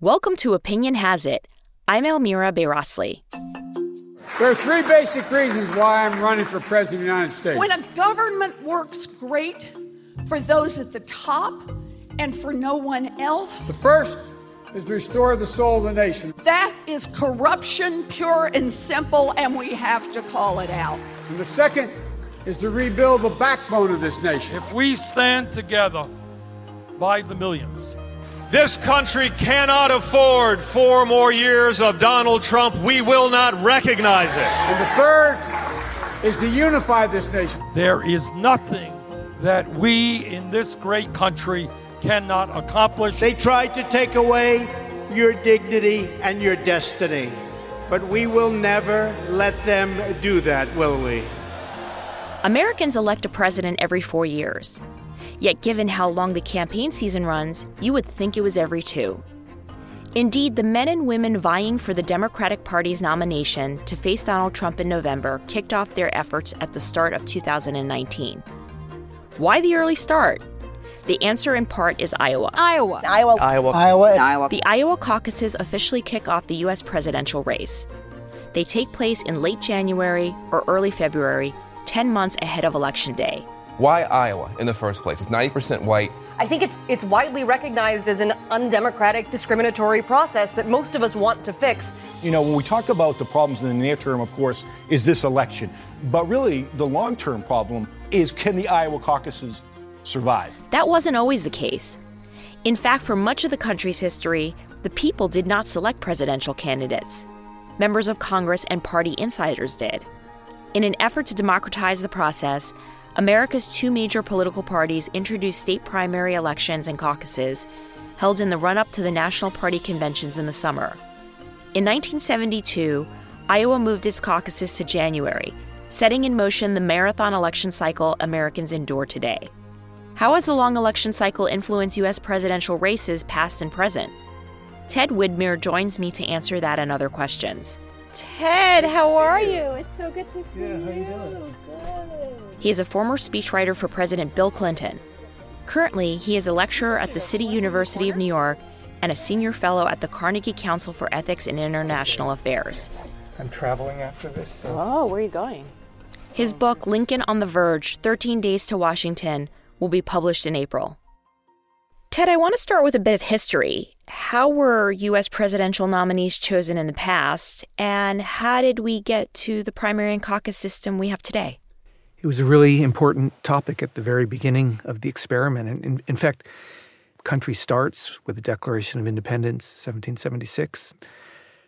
Welcome to Opinion Has It. I'm Elmira Bayrasli. There are three basic reasons why I'm running for president of the United States. When a government works great for those at the top and for no one else. The first is to restore the soul of the nation. That is corruption, pure and simple, and we have to call it out. And the second is to rebuild the backbone of this nation. If we stand together by the millions, this country cannot afford 4 more years of Donald Trump. We will not recognize it. And the third is to unify this nation. There is nothing that we in this great country cannot accomplish. They tried to take away your dignity and your destiny, but we will never let them do that, will we? Americans elect a president every 4 years. Yet given how long the campaign season runs, you would think it was every 2. Indeed, the men and women vying for the Democratic Party's nomination to face Donald Trump in November kicked off their efforts at the start of 2019. Why the early start? The answer in part is Iowa. The Iowa caucuses officially kick off the U.S. presidential race. They take place in late January or early February, 10 months ahead of Election Day. Why Iowa in the first place? It's 90% white. I think it's widely recognized as an undemocratic, discriminatory process that most of us want to fix. You know, when we talk about the problems in the near term, of course, is this election. But really, the long-term problem is, can the Iowa caucuses survive? That wasn't always the case. In fact, for much of the country's history, the people did not select presidential candidates. Members of Congress and party insiders did. In an effort to democratize the process, America's 2 major political parties introduced state primary elections and caucuses held in the run-up to the national party conventions in the summer. In 1972, Iowa moved its caucuses to January, setting in motion the marathon election cycle Americans endure today. How has the long election cycle influenced U.S. presidential races past and present? Ted Widmer joins me to answer that and other questions. Ted, how are you? It's so good to see you. How you doing? Good. He is a former speechwriter for President Bill Clinton. Currently, he is a lecturer at the City University of New York and a senior fellow at the Carnegie Council for Ethics and International Affairs. I'm traveling after this. So. Oh, where are you going? His book, Lincoln on the Verge, 13 Days to Washington, will be published in April. Ted, I want to start with a bit of history. How were U.S. presidential nominees chosen in the past, and how did we get to the primary and caucus system we have today? It was a really important topic at the very beginning of the experiment. And in fact, the country starts with the Declaration of Independence, 1776.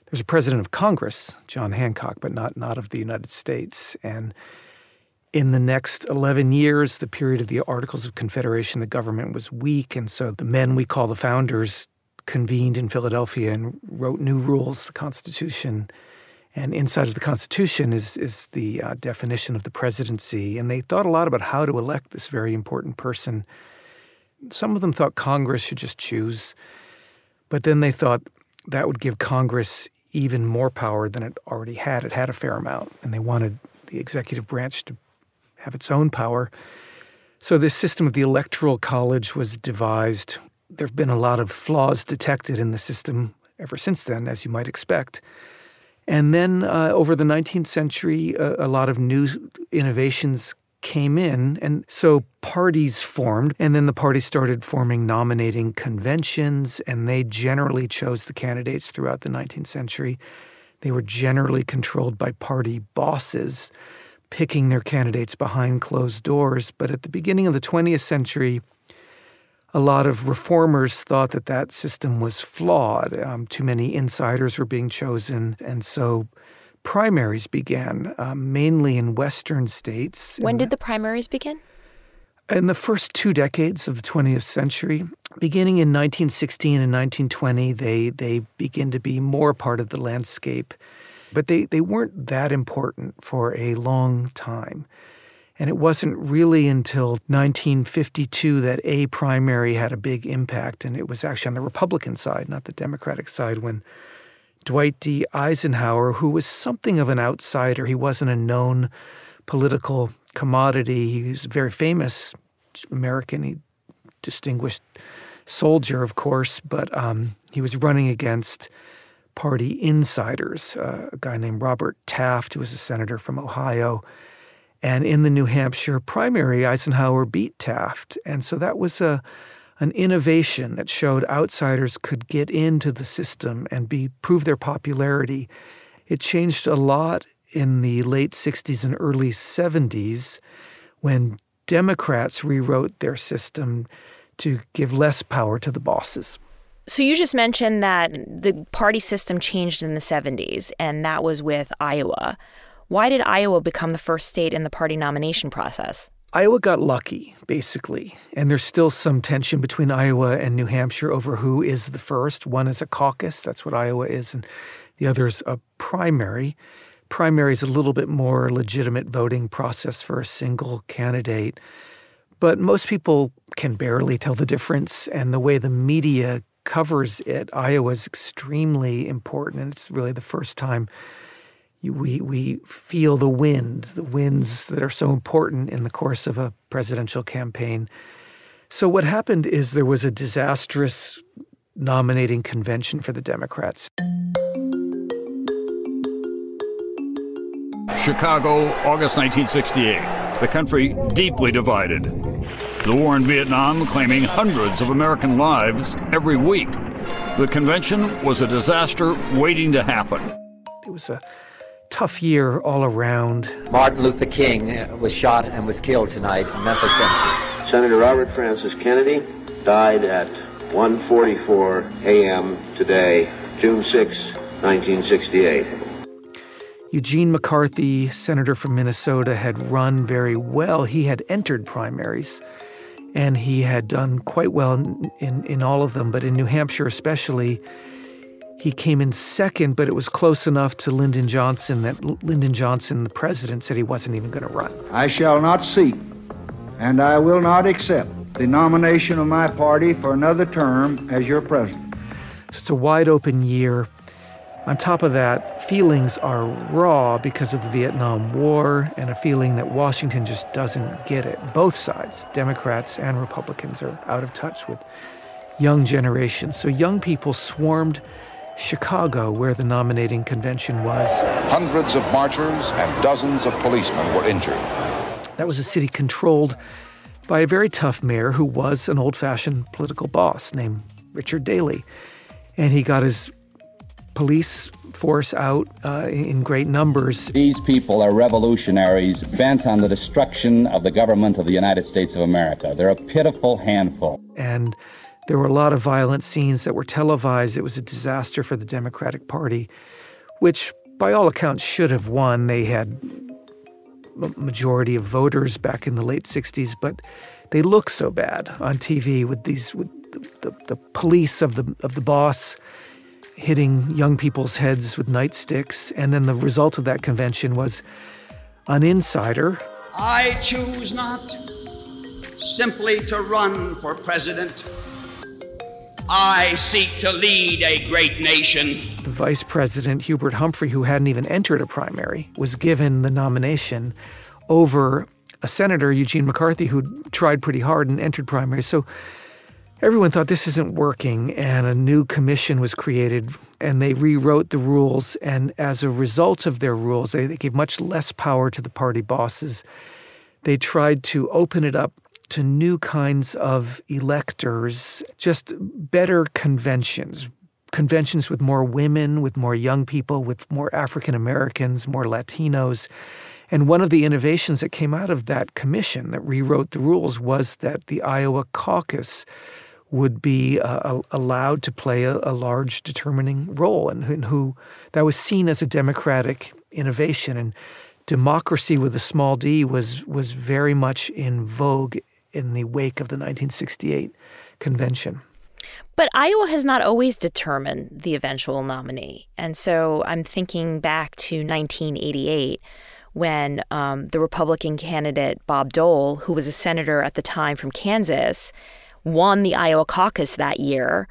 There's a president of Congress, John Hancock, but not of the United States. And in the next 11 years, the period of the Articles of Confederation, the government was weak. And so the men we call the founders convened in Philadelphia and wrote new rules, the Constitution. And inside of the Constitution is the definition of the presidency. And they thought a lot about how to elect this very important person. Some of them thought Congress should just choose. But then they thought that would give Congress even more power than it already had. It had a fair amount. And they wanted the executive branch to have its own power. So this system of the Electoral College was devised. There have been a lot of flaws detected in the system ever since then, as you might expect. And then over the 19th century, a lot of new innovations came in. And so parties formed. And then the parties started forming nominating conventions. And they generally chose the candidates throughout the 19th century. They were generally controlled by party bosses, picking their candidates behind closed doors. But at the beginning of the 20th century, a lot of reformers thought that that system was flawed. Too many insiders were being chosen, and so primaries began, mainly in Western states. When did the primaries begin? In the first 2 decades of the 20th century. Beginning in 1916 and 1920, they begin to be more part of the landscape. But they weren't that important for a long time. And it wasn't really until 1952 that a primary had a big impact, and it was actually on the Republican side, not the Democratic side, when Dwight D. Eisenhower, who was something of an outsider, he wasn't a known political commodity. He was a very famous American, he distinguished soldier, of course, but he was running against party insiders, a guy named Robert Taft, who was a senator from Ohio. And in the New Hampshire primary, Eisenhower beat Taft. And so that was an innovation that showed outsiders could get into the system and prove their popularity. It changed a lot in the late 60s and early 70s when Democrats rewrote their system to give less power to the bosses. So you just mentioned that the party system changed in the 70s, and that was with Iowa. Why did Iowa become the first state in the party nomination process? Iowa got lucky, basically, and there's still some tension between Iowa and New Hampshire over who is the first. One is a caucus, that's what Iowa is, and the other is a primary. Primary is a little bit more legitimate voting process for a single candidate, but most people can barely tell the difference, and the way the media covers it, Iowa is extremely important, and it's really the first time we feel the winds that are so important in the course of a presidential campaign. So what happened is there was a disastrous nominating convention for the Democrats. Chicago, August 1968. The country deeply divided. The war in Vietnam claiming hundreds of American lives every week. The convention was a disaster waiting to happen. It was a tough year all around. Martin Luther King was shot and was killed tonight in Memphis, Tennessee. Senator Robert Francis Kennedy died at 1:44 a.m. today, June 6, 1968. Eugene McCarthy, senator from Minnesota, had run very well. He had entered primaries, and he had done quite well in all of them, but in New Hampshire especially, he came in second, but it was close enough to Lyndon Johnson that Lyndon Johnson, the president, said he wasn't even going to run. I shall not seek, and I will not accept, the nomination of my party for another term as your president. So it's a wide-open year. On top of that, feelings are raw because of the Vietnam War and a feeling that Washington just doesn't get it. Both sides, Democrats and Republicans, are out of touch with young generations. So young people swarmed Chicago, where the nominating convention was. Hundreds of marchers and dozens of policemen were injured. That was a city controlled by a very tough mayor who was an old-fashioned political boss named Richard Daley. And he got his police force out in great numbers. These people are revolutionaries bent on the destruction of the government of the United States of America. They're a pitiful handful. And there were a lot of violent scenes that were televised. It was a disaster for the Democratic Party, which by all accounts should have won. They had a majority of voters back in the late 60s, but they look so bad on TV with the police of the boss hitting young people's heads with nightsticks. And then the result of that convention was an insider. I choose not simply to run for president. I seek to lead a great nation. The vice president, Hubert Humphrey, who hadn't even entered a primary, was given the nomination over a senator, Eugene McCarthy, who tried pretty hard and entered primaries. So everyone thought this isn't working, and a new commission was created, and they rewrote the rules. And as a result of their rules, they gave much less power to the party bosses. They tried to open it up to new kinds of electors, just better conventions with more women, with more young people, with more African Americans, more Latinos. And one of the innovations that came out of that commission that rewrote the rules was that the Iowa caucus would be allowed to play a large determining role, and who that was seen as a democratic innovation. And democracy with a small d was very much in vogue in the wake of the 1968 convention. But Iowa has not always determined the eventual nominee. And so I'm thinking back to 1988 when the Republican candidate Bob Dole, who was a senator at the time from Kansas, won the Iowa caucus that year.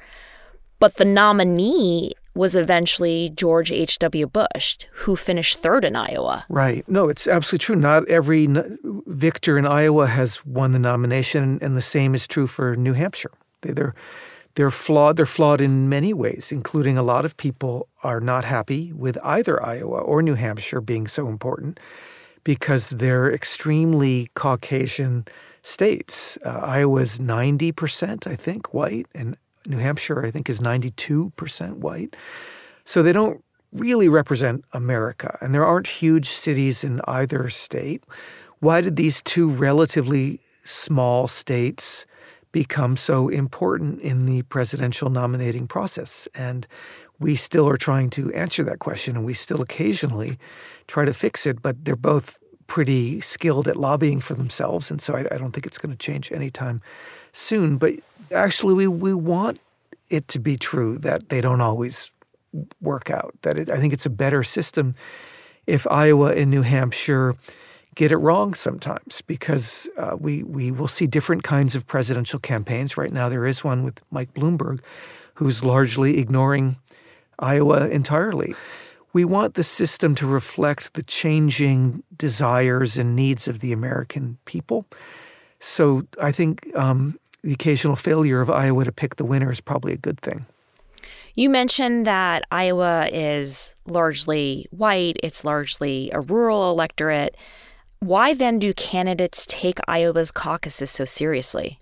But the nominee was eventually George H. W. Bush, who finished third in Iowa. Right. No, it's absolutely true. Not every victor in Iowa has won the nomination, and the same is true for New Hampshire. They're flawed. They're flawed in many ways, including a lot of people are not happy with either Iowa or New Hampshire being so important because they're extremely Caucasian states. Iowa's 90%, I think, white, and New Hampshire, I think, is 92% white. So they don't really represent America, and there aren't huge cities in either state. Why did these two relatively small states become so important in the presidential nominating process? And we still are trying to answer that question, and we still occasionally try to fix it, but they're both pretty skilled at lobbying for themselves, and so I don't think it's going to change anytime soon. But actually, we want it to be true that they don't always work out. I think it's a better system if Iowa and New Hampshire get it wrong sometimes, because we will see different kinds of presidential campaigns. Right now there is one with Mike Bloomberg, who's largely ignoring Iowa entirely. We want the system to reflect the changing desires and needs of the American people. So I think the occasional failure of Iowa to pick the winner is probably a good thing. You mentioned that Iowa is largely white. It's largely a rural electorate. Why then do candidates take Iowa's caucuses so seriously?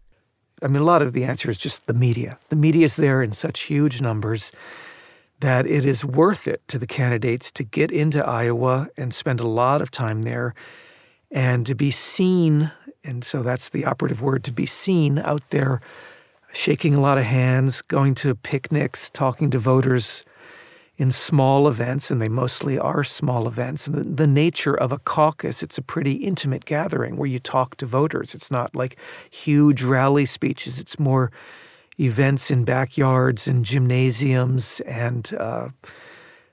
I mean, a lot of the answer is just the media. The media is there in such huge numbers that it is worth it to the candidates to get into Iowa and spend a lot of time there and to be seen. And so that's the operative word, to be seen out there, shaking a lot of hands, going to picnics, talking to voters in small events, and they mostly are small events. And the nature of a caucus, it's a pretty intimate gathering where you talk to voters. It's not like huge rally speeches. It's more events in backyards and gymnasiums and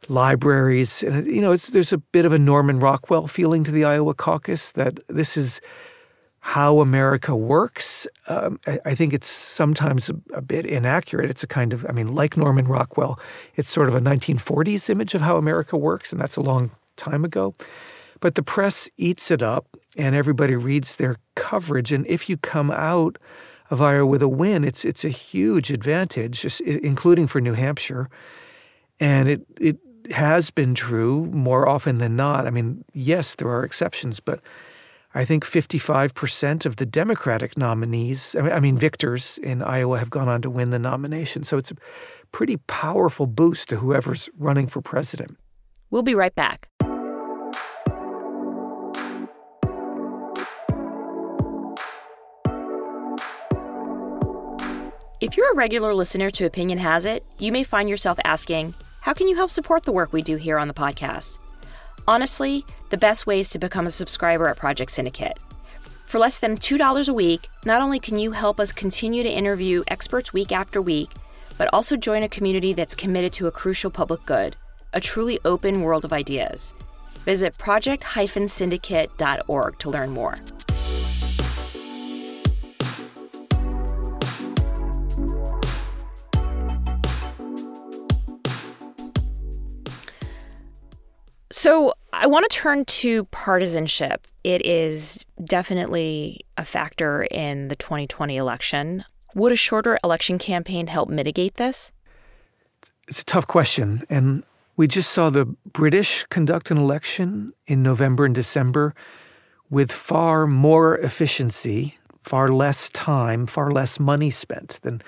libraries. And, you know, there's a bit of a Norman Rockwell feeling to the Iowa caucus, that this is how America works. I think it's sometimes a bit inaccurate. It's a kind of, I mean, like Norman Rockwell, it's sort of a 1940s image of how America works, and that's a long time ago. But the press eats it up, and everybody reads their coverage. And if you come out of Iowa with a win, it's a huge advantage, including for New Hampshire. And it has been true more often than not. I mean, yes, there are exceptions, but I think 55% of the Democratic nominees, victors in Iowa, have gone on to win the nomination. So it's a pretty powerful boost to whoever's running for president. We'll be right back. If you're a regular listener to Opinion Has It, you may find yourself asking, how can you help support the work we do here on the podcast? Honestly, the best way is to become a subscriber at Project Syndicate. For less than $2 a week, not only can you help us continue to interview experts week after week, but also join a community that's committed to a crucial public good, a truly open world of ideas. Visit project-syndicate.org to learn more. So I want to turn to partisanship. It is definitely a factor in the 2020 election. Would a shorter election campaign help mitigate this? It's a tough question. And we just saw the British conduct an election in November and December with far more efficiency, far less time, far less money spent than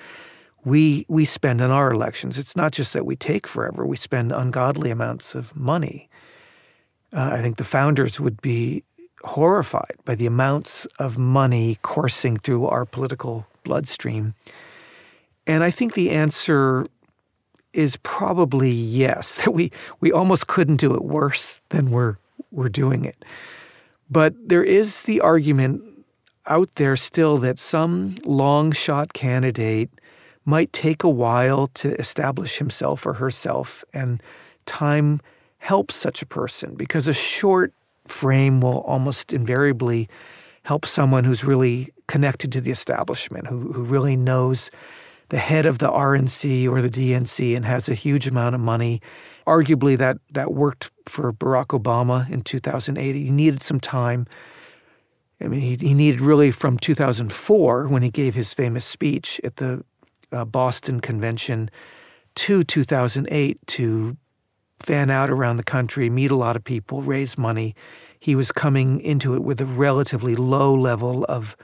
we spend on our elections. It's not just that we take forever. We spend ungodly amounts of money. I think the founders would be horrified by the amounts of money coursing through our political bloodstream. And I think the answer is probably yes, that we almost couldn't do it worse than we're doing it. But there is the argument out there still that some long-shot candidate might take a while to establish himself or herself, and time help such a person, because a short frame will almost invariably help someone who's really connected to the establishment, who really knows the head of the RNC or the DNC and has a huge amount of money. Arguably, that worked for Barack Obama in 2008. He needed some time. I mean, he needed really from 2004, when he gave his famous speech at the Boston Convention to 2008 to fan out around the country, meet a lot of people, raise money. He was coming into it with a relatively low level of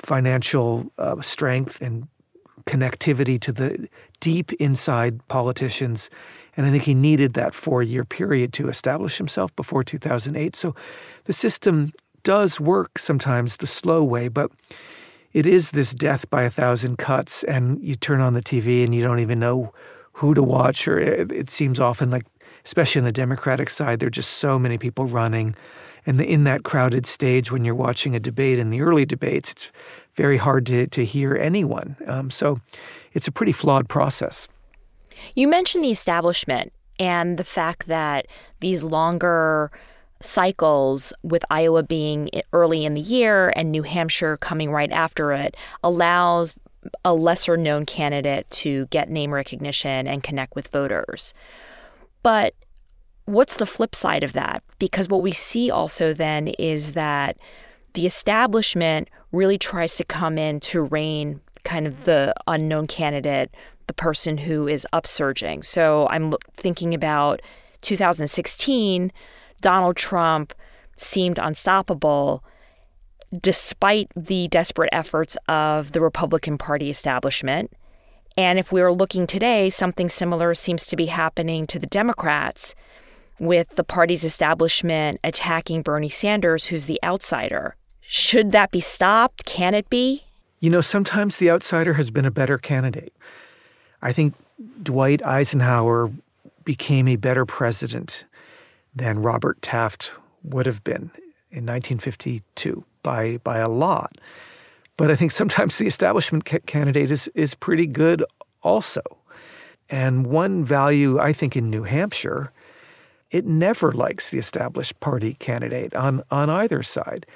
financial strength and connectivity to the deep inside politicians. And I think he needed that four-year period to establish himself before 2008. So the system does work sometimes the slow way, but it is this death by a thousand cuts, and you turn on the TV and you don't even know who to watch. Or it seems often like, especially on the Democratic side, there are just so many people running. And in that crowded stage, when you're watching a debate, in the early debates, it's very hard to hear anyone. So it's a pretty flawed process. You mentioned the establishment and the fact that these longer cycles, with Iowa being early in the year and New Hampshire coming right after it, allows a lesser-known candidate to get name recognition and connect with voters. But what's the flip side of that? Because what we see also then is that the establishment really tries to come in to rein kind of the unknown candidate, the person who is upsurging. So I'm thinking about 2016, Donald Trump seemed unstoppable despite the desperate efforts of the Republican Party establishment. And if we were looking today, something similar seems to be happening to the Democrats, with the party's establishment attacking Bernie Sanders, who's the outsider. Should that be stopped? Can it be? You know, sometimes the outsider has been a better candidate. I think Dwight Eisenhower became a better president than Robert Taft would have been in 1952 by a lot. But I think sometimes the establishment candidate is pretty good also. And one value, I think, in New Hampshire, it never likes the established party candidate on either side.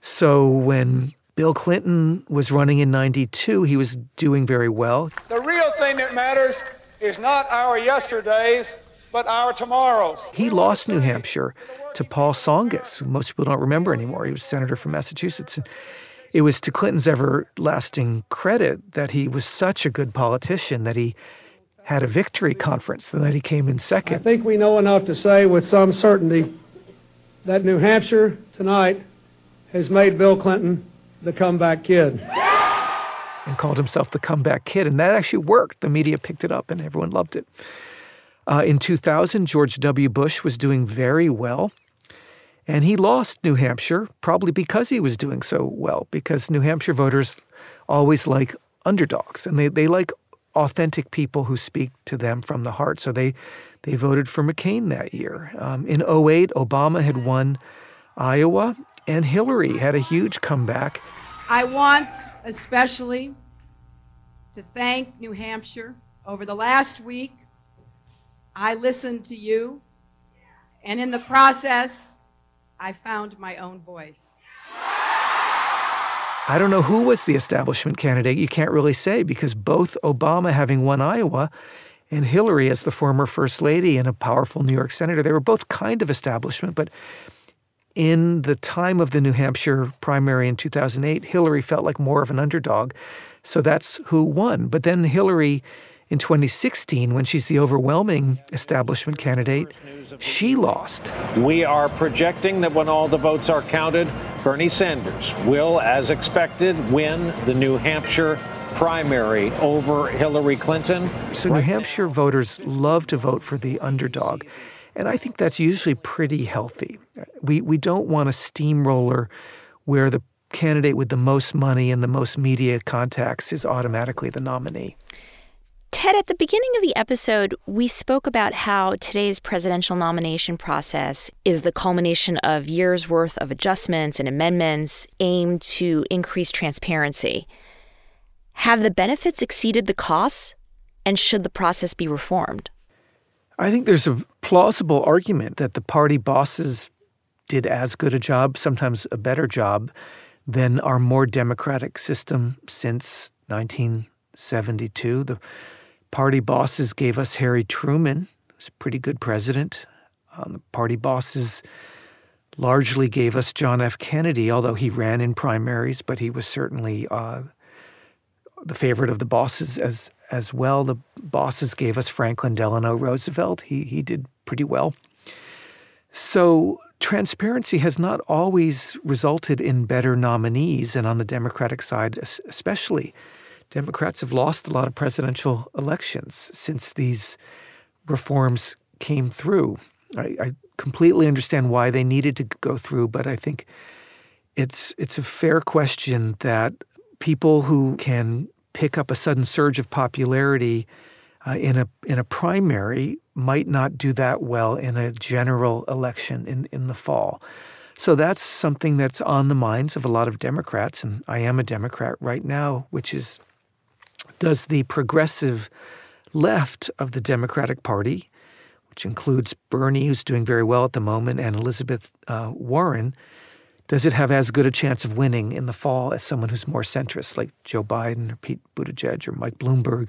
So when Bill Clinton was running in 92, he was doing very well. The real thing that matters is not our yesterdays, but our tomorrows. He lost New Hampshire to Paul Tsongas, who most people don't remember anymore. He was senator from Massachusetts. And it was to Clinton's everlasting credit that he was such a good politician that he had a victory conference the night he came in second. I think we know enough to say with some certainty that New Hampshire tonight has made Bill Clinton the comeback kid. And called himself the comeback kid. And that actually worked. The media picked it up and everyone loved it. In 2000, George W. Bush was doing very well. And he lost New Hampshire, probably because he was doing so well, because New Hampshire voters always like underdogs. And they like authentic people who speak to them from the heart. So they voted for McCain that year. In 2008, Obama had won Iowa, and Hillary had a huge comeback. I want especially to thank New Hampshire. Over the last week, I listened to you, and in the process, I found my own voice. I don't know who was the establishment candidate. You can't really say, because both Obama, having won Iowa, and Hillary as the former first lady and a powerful New York senator, they were both kind of establishment. But in the time of the New Hampshire primary in 2008, Hillary felt like more of an underdog. So that's who won. But then Hillary in 2016, when she's the overwhelming establishment candidate, she lost. We are projecting that when all the votes are counted, Bernie Sanders will, as expected, win the New Hampshire primary over Hillary Clinton. So New Hampshire voters love to vote for the underdog. And I think that's usually pretty healthy. We don't want a steamroller where the candidate with the most money and the most media contacts is automatically the nominee. Ted, at the beginning of the episode, we spoke about how today's presidential nomination process is the culmination of years' worth of adjustments and amendments aimed to increase transparency. Have the benefits exceeded the costs, and should the process be reformed? I think there's a plausible argument that the party bosses did as good a job, sometimes a better job, than our more democratic system since 1972. The party bosses gave us Harry Truman, who's a pretty good president. The party bosses largely gave us John F. Kennedy, although he ran in primaries, but he was certainly the favorite of the bosses as well. The bosses gave us Franklin Delano Roosevelt. He did pretty well. So transparency has not always resulted in better nominees, and on the Democratic side especially. Democrats have lost a lot of presidential elections since these reforms came through. I completely understand why they needed to go through, but I think it's a fair question that people who can pick up a sudden surge of popularity in a primary might not do that well in a general election in the fall. So that's something that's on the minds of a lot of Democrats, and I am a Democrat right now, which is, does the progressive left of the Democratic Party, which includes Bernie, who's doing very well at the moment, and Elizabeth Warren, does it have as good a chance of winning in the fall as someone who's more centrist, like Joe Biden or Pete Buttigieg or Mike Bloomberg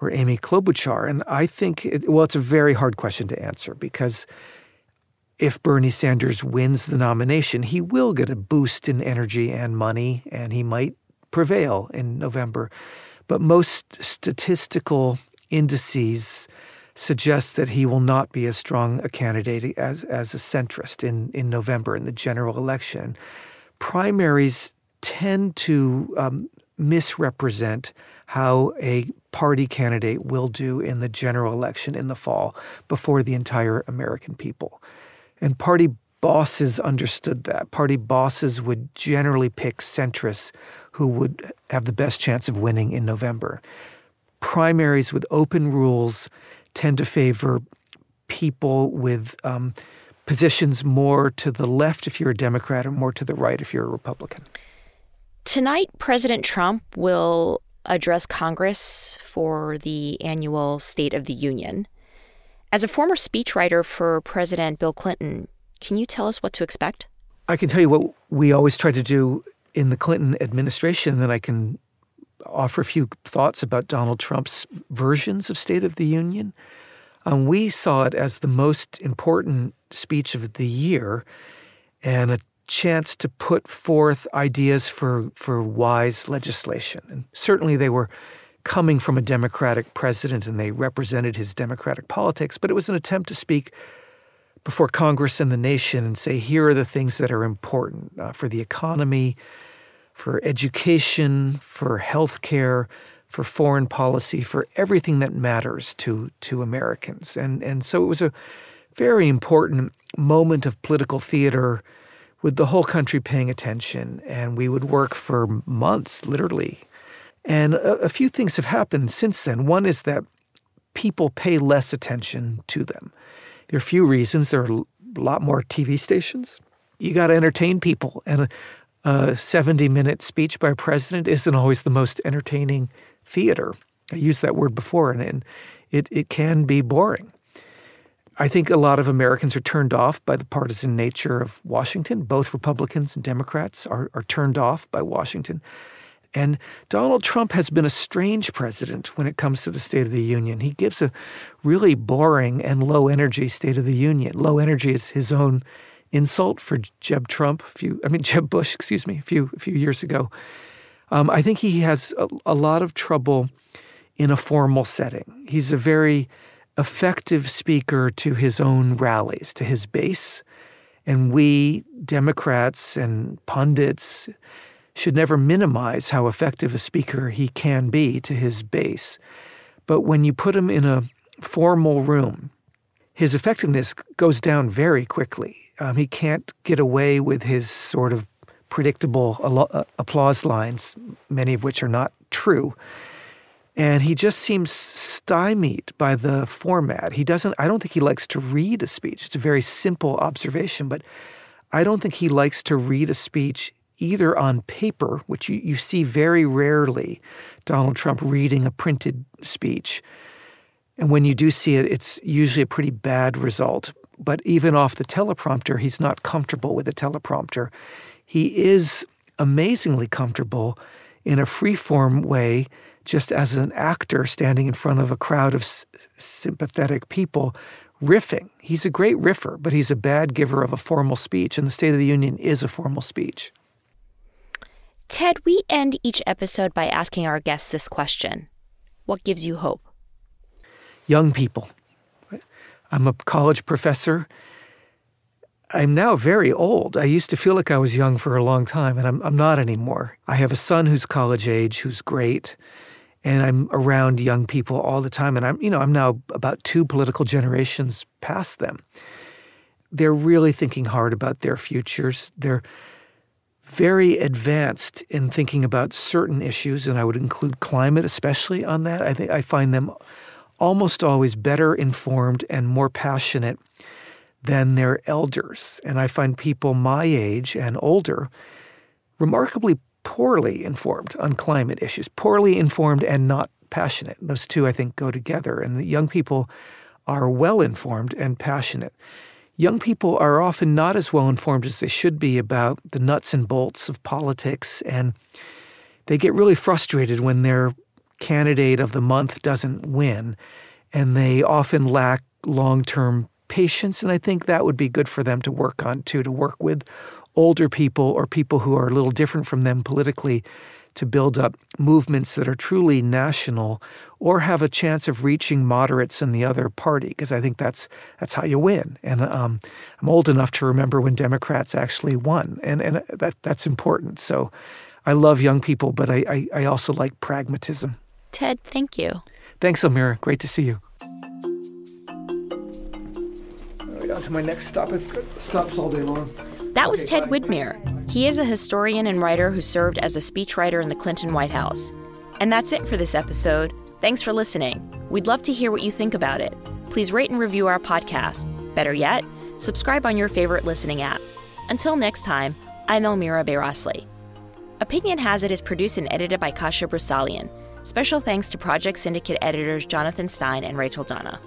or Amy Klobuchar? And I think, it's a very hard question to answer, because if Bernie Sanders wins the nomination, he will get a boost in energy and money, and he might prevail in November. But most statistical indices suggest that he will not be as strong a candidate as a centrist in November in the general election. Primaries tend to misrepresent how a party candidate will do in the general election in the fall before the entire American people. And party bosses understood that. Party bosses would generally pick centrists who would have the best chance of winning in November. Primaries with open rules tend to favor people with positions more to the left if you're a Democrat or more to the right if you're a Republican. Tonight, President Trump will address Congress for the annual State of the Union. As a former speechwriter for President Bill Clinton, can you tell us what to expect? I can tell you what we always try to do in the Clinton administration, and I can offer a few thoughts about Donald Trump's versions of State of the Union. We saw it as the most important speech of the year and a chance to put forth ideas for wise legislation. And certainly they were coming from a Democratic president, and they represented his Democratic politics, but it was an attempt to speak before Congress and the nation and say, here are the things that are important for the economy, for education, for health care, for foreign policy, for everything that matters to Americans. And so it was a very important moment of political theater with the whole country paying attention, and we would work for months, literally. And a few things have happened since then. One is that people pay less attention to them. There are a few reasons. There are a lot more TV stations. You got to entertain people. And a 70-minute speech by a president isn't always the most entertaining theater. I used that word before, and it can be boring. I think a lot of Americans are turned off by the partisan nature of Washington. Both Republicans and Democrats are turned off by Washington. And Donald Trump has been a strange president when it comes to the State of the Union. He gives a really boring and low-energy State of the Union. Low energy is his own insult for Jeb Bush a few years ago. I think he has a lot of trouble in a formal setting. He's a very effective speaker to his own rallies, to his base. And we, Democrats and pundits, should never minimize how effective a speaker he can be to his base. But when you put him in a formal room, his effectiveness goes down very quickly. He can't get away with his sort of predictable applause lines, many of which are not true. And he just seems stymied by the format. I don't think he likes to read a speech. It's a very simple observation, but I don't think he likes to read a speech either on paper, which you see very rarely Donald Trump reading a printed speech. And when you do see it, it's usually a pretty bad result. But even off the teleprompter, he's not comfortable with the teleprompter. He is amazingly comfortable in a freeform way, just as an actor standing in front of a crowd of sympathetic people riffing. He's a great riffer, but he's a bad giver of a formal speech, and the State of the Union is a formal speech. Ted, we end each episode by asking our guests this question. What gives you hope? Young people. I'm a college professor. I'm now very old. I used to feel like I was young for a long time, and I'm not anymore. I have a son who's college age, who's great, and I'm around young people all the time. And I'm now about 2 political generations past them. They're really thinking hard about their futures. They're very advanced in thinking about certain issues, and I would include climate especially on that. I find them almost always better informed and more passionate than their elders. And I find people my age and older remarkably poorly informed on climate issues, poorly informed and not passionate. Those two, I think, go together. And the young people are well-informed and passionate. Young people are often not as well-informed as they should be about the nuts and bolts of politics, and they get really frustrated when their candidate of the month doesn't win, and they often lack long-term patience, and I think that would be good for them to work on, too, to work with older people or people who are a little different from them politically to build up movements that are truly national or have a chance of reaching moderates in the other party, because I think that's how you win. And I'm old enough to remember when Democrats actually won, and that's important. So I love young people, but I also like pragmatism. Ted, thank you. Thanks, Elmira. Great to see you. All right, on to my next stop. It stops all day long. That was Ted Widmer. He is a historian and writer who served as a speechwriter in the Clinton White House. And that's it for this episode. Thanks for listening. We'd love to hear what you think about it. Please rate and review our podcast. Better yet, subscribe on your favorite listening app. Until next time, I'm Elmira Bayrasli. Opinion Has It is produced and edited by Kasha Brasalian. Special thanks to Project Syndicate editors Jonathan Stein and Rachel Donna.